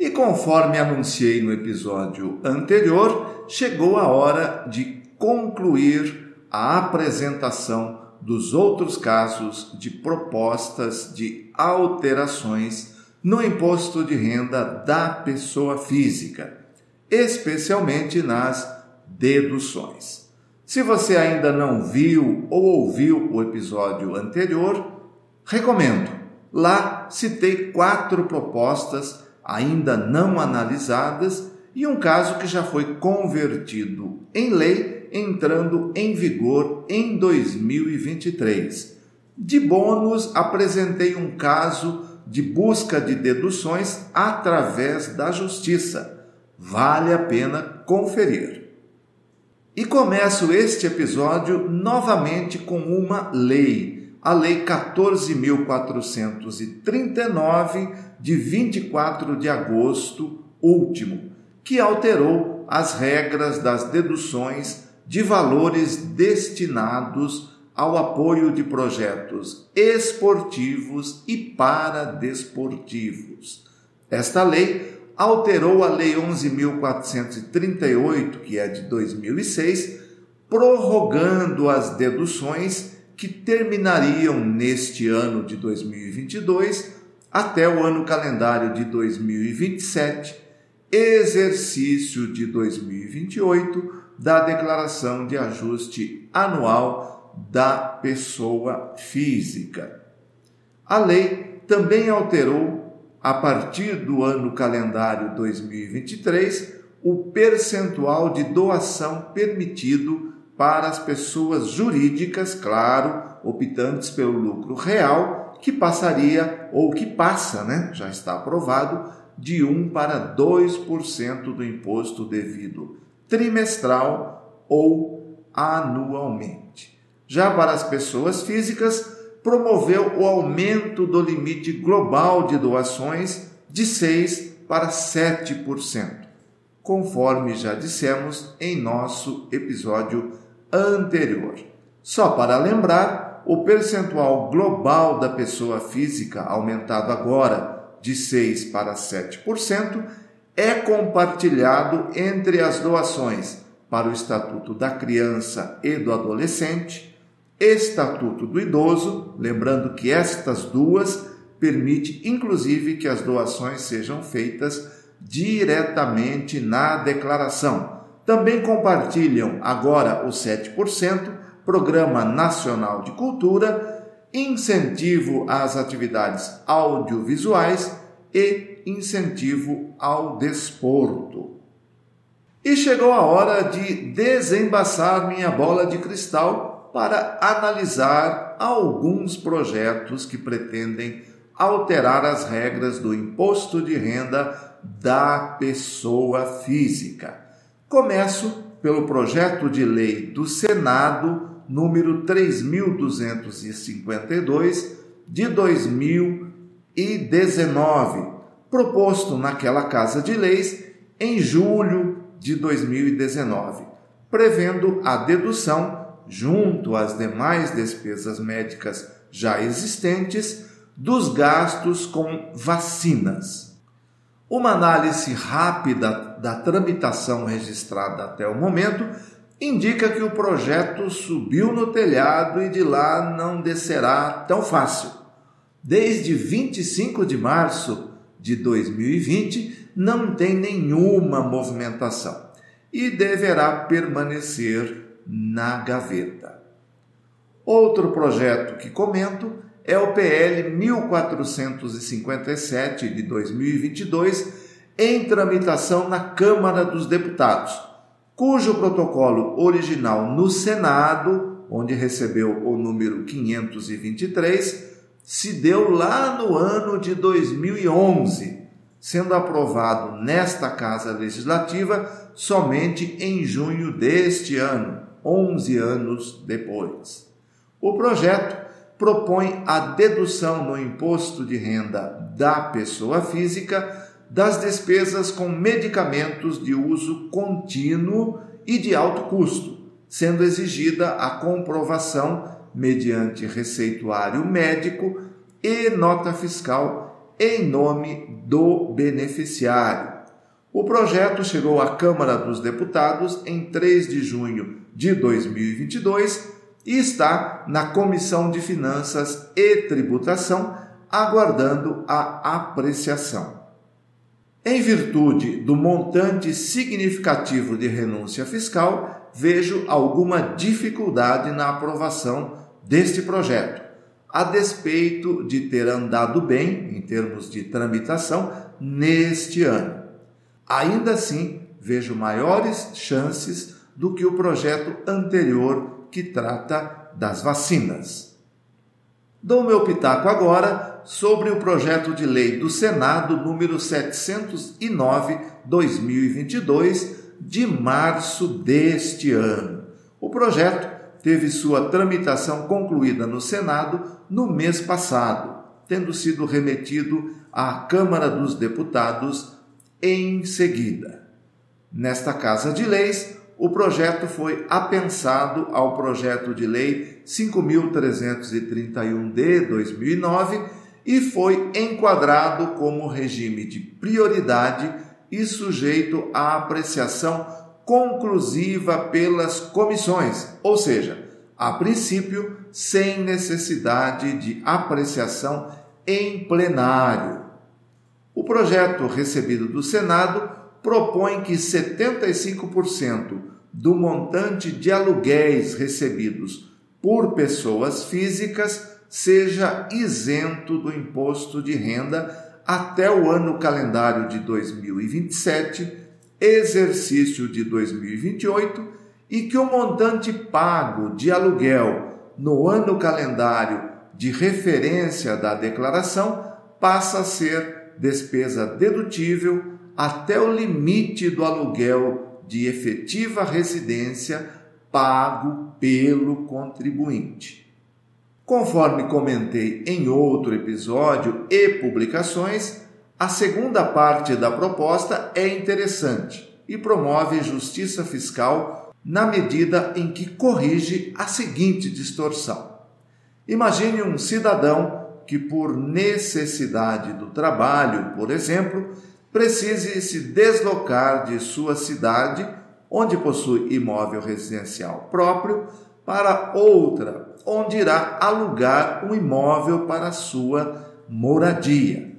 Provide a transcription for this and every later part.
E conforme anunciei no episódio anterior, chegou a hora de concluir a apresentação dos outros casos de propostas de alterações no imposto de renda da pessoa física, especialmente nas deduções. Se você ainda não viu ou ouviu o episódio anterior, recomendo. Lá citei 4 propostas ainda não analisadas e um caso que já foi convertido em lei, entrando em vigor em 2023. De bônus, apresentei um caso de busca de deduções através da Justiça. Vale a pena conferir. E começo este episódio novamente com uma lei. A Lei 14.439, de 24 de agosto último, que alterou as regras das deduções de valores destinados ao apoio de projetos esportivos e paradesportivos. Esta lei alterou a Lei 11.438, que é de 2006, prorrogando as deduções que terminariam neste ano de 2022 até o ano calendário de 2027, exercício de 2028 da Declaração de Ajuste Anual da Pessoa Física. A lei também alterou, a partir do ano calendário 2023, o percentual de doação permitido para as pessoas jurídicas, claro, optantes pelo lucro real, que passaria, ou que passa, já está aprovado, de 1 para 2% do imposto devido trimestral ou anualmente. Já para as pessoas físicas, promoveu o aumento do limite global de doações de 6% para 7%, conforme já dissemos em nosso episódio anterior. Só para lembrar, o percentual global da pessoa física, aumentado agora de 6% para 7%, é compartilhado entre as doações para o Estatuto da Criança e do Adolescente, Estatuto do Idoso, lembrando que estas duas permitem, inclusive, que as doações sejam feitas diretamente na declaração. Também compartilham agora os 7%, Programa Nacional de Cultura, Incentivo às Atividades Audiovisuais e Incentivo ao Desporto. E chegou a hora de desembaçar minha bola de cristal para analisar alguns projetos que pretendem alterar as regras do imposto de renda da pessoa física. Começo pelo projeto de lei do Senado, número 3.252, de 2019, proposto naquela Casa de Leis em julho de 2019, prevendo a dedução, junto às demais despesas médicas já existentes, dos gastos com vacinas. Uma análise rápida da tramitação registrada até o momento indica que o projeto subiu no telhado e de lá não descerá tão fácil. Desde 25 de março de 2020 não tem nenhuma movimentação e deverá permanecer na gaveta. Outro projeto que comento é o PL 1457 de 2022, em tramitação na Câmara dos Deputados, cujo protocolo original no Senado, onde recebeu o número 523, se deu lá no ano de 2011, sendo aprovado nesta Casa Legislativa somente em junho deste ano, 11 anos depois. O projeto propõe a dedução no Imposto de Renda da Pessoa Física das despesas com medicamentos de uso contínuo e de alto custo, sendo exigida a comprovação mediante receituário médico e nota fiscal em nome do beneficiário. O projeto chegou à Câmara dos Deputados em 3 de junho de 2022 e está na Comissão de Finanças e Tributação, aguardando a apreciação. Em virtude do montante significativo de renúncia fiscal, vejo alguma dificuldade na aprovação deste projeto, a despeito de ter andado bem, em termos de tramitação, neste ano. Ainda assim, vejo maiores chances do que o projeto anterior que trata das vacinas. Dou meu pitaco agora sobre o projeto de lei do Senado número 709/2022, de março deste ano. O projeto teve sua tramitação concluída no Senado no mês passado, tendo sido remetido à Câmara dos Deputados em seguida. Nesta Casa de Leis, o projeto foi apensado ao projeto de lei 5.331 de 2009 e foi enquadrado como regime de prioridade e sujeito à apreciação conclusiva pelas comissões, ou seja, a princípio sem necessidade de apreciação em plenário. O projeto recebido do Senado propõe que 75% do montante de aluguéis recebidos por pessoas físicas seja isento do imposto de renda até o ano calendário de 2027, exercício de 2028, e que o montante pago de aluguel no ano calendário de referência da declaração passa a ser despesa dedutível até o limite do aluguel de efetiva residência pago pelo contribuinte. Conforme comentei em outro episódio e publicações, a segunda parte da proposta é interessante e promove justiça fiscal na medida em que corrige a seguinte distorção. Imagine um cidadão que, por necessidade do trabalho, por exemplo, precise se deslocar de sua cidade, onde possui imóvel residencial próprio, para outra, onde irá alugar um imóvel para sua moradia.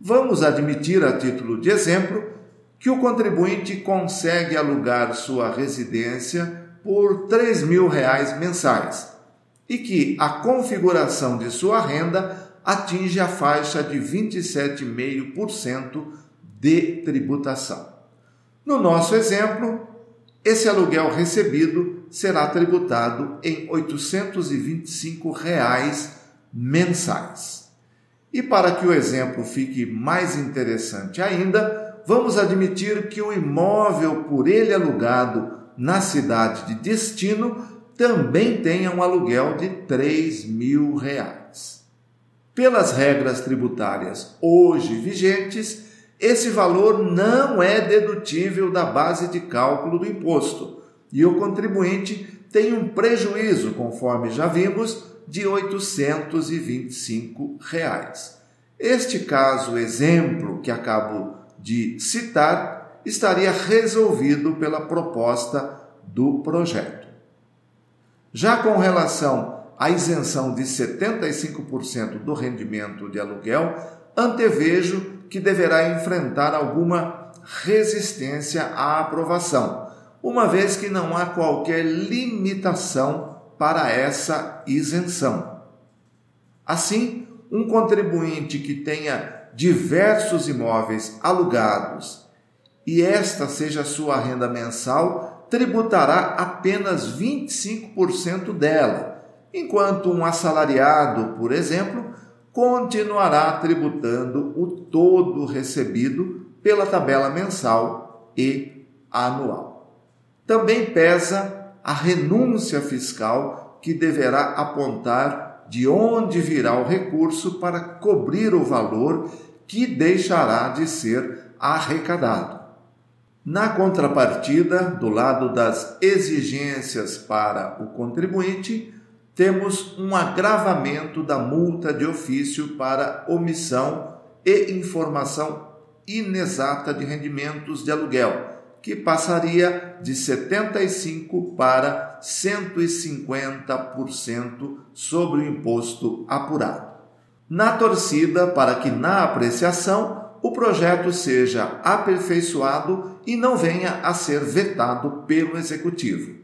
Vamos admitir, a título de exemplo, que o contribuinte consegue alugar sua residência por R$ 3.000 mensais e que a configuração de sua renda atinge a faixa de 27,5% de tributação. No nosso exemplo, esse aluguel recebido será tributado em R$ 825 mensais. E para que o exemplo fique mais interessante ainda, vamos admitir que o imóvel por ele alugado na cidade de destino também tenha um aluguel de R$ 3.000. Pelas regras tributárias hoje vigentes, esse valor não é dedutível da base de cálculo do imposto e o contribuinte tem um prejuízo, conforme já vimos, de R$ 825. Este caso exemplo que acabo de citar estaria resolvido pela proposta do projeto. Já com relação à isenção de 75% do rendimento de aluguel, antevejo que deverá enfrentar alguma resistência à aprovação, uma vez que não há qualquer limitação para essa isenção. Assim, um contribuinte que tenha diversos imóveis alugados e esta seja sua renda mensal, tributará apenas 25% dela, enquanto um assalariado, por exemplo, continuará tributando o todo recebido pela tabela mensal e anual. Também pesa a renúncia fiscal, que deverá apontar de onde virá o recurso para cobrir o valor que deixará de ser arrecadado. Na contrapartida, do lado das exigências para o contribuinte, temos um agravamento da multa de ofício para omissão e informação inexata de rendimentos de aluguel, que passaria de 75% para 150% sobre o imposto apurado. Na torcida, para que na apreciação o projeto seja aperfeiçoado e não venha a ser vetado pelo Executivo.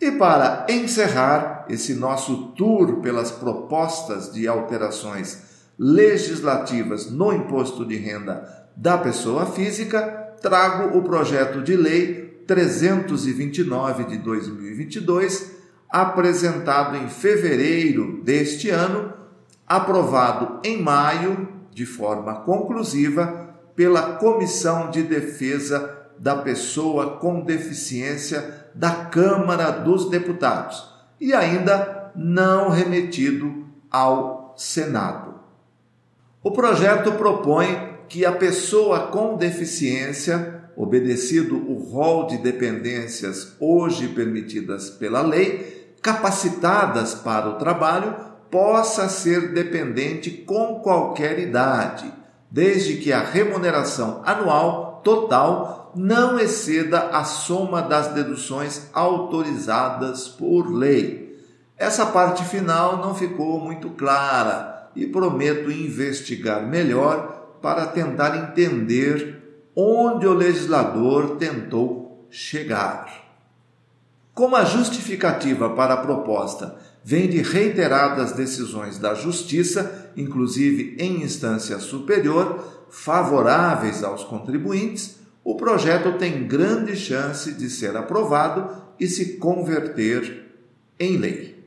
E para encerrar esse nosso tour pelas propostas de alterações legislativas no Imposto de Renda da Pessoa Física, trago o projeto de Lei 329 de 2022, apresentado em fevereiro deste ano, aprovado em maio, de forma conclusiva, pela Comissão de Defesa da Pessoa com Deficiência da Câmara dos Deputados e ainda não remetido ao Senado. O projeto propõe que a pessoa com deficiência, obedecido o rol de dependências hoje permitidas pela lei, capacitadas para o trabalho, possa ser dependente com qualquer idade, desde que a remuneração anual total não exceda a soma das deduções autorizadas por lei. Essa parte final não ficou muito clara e prometo investigar melhor para tentar entender onde o legislador tentou chegar. Como a justificativa para a proposta vem de reiteradas decisões da Justiça, inclusive em instância superior, favoráveis aos contribuintes, o projeto tem grande chance de ser aprovado e se converter em lei.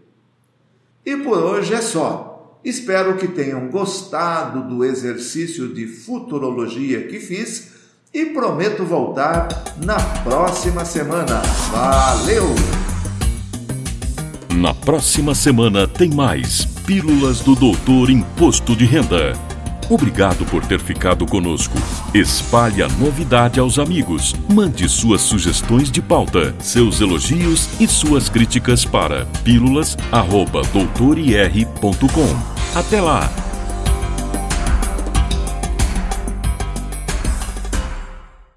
E por hoje é só. Espero que tenham gostado do exercício de futurologia que fiz e prometo voltar na próxima semana. Valeu! Na próxima semana tem mais Pílulas do Doutor Imposto de Renda. Obrigado por ter ficado conosco. Espalhe a novidade aos amigos. Mande suas sugestões de pauta, seus elogios e suas críticas para pílulas@doutorir.com. Até lá!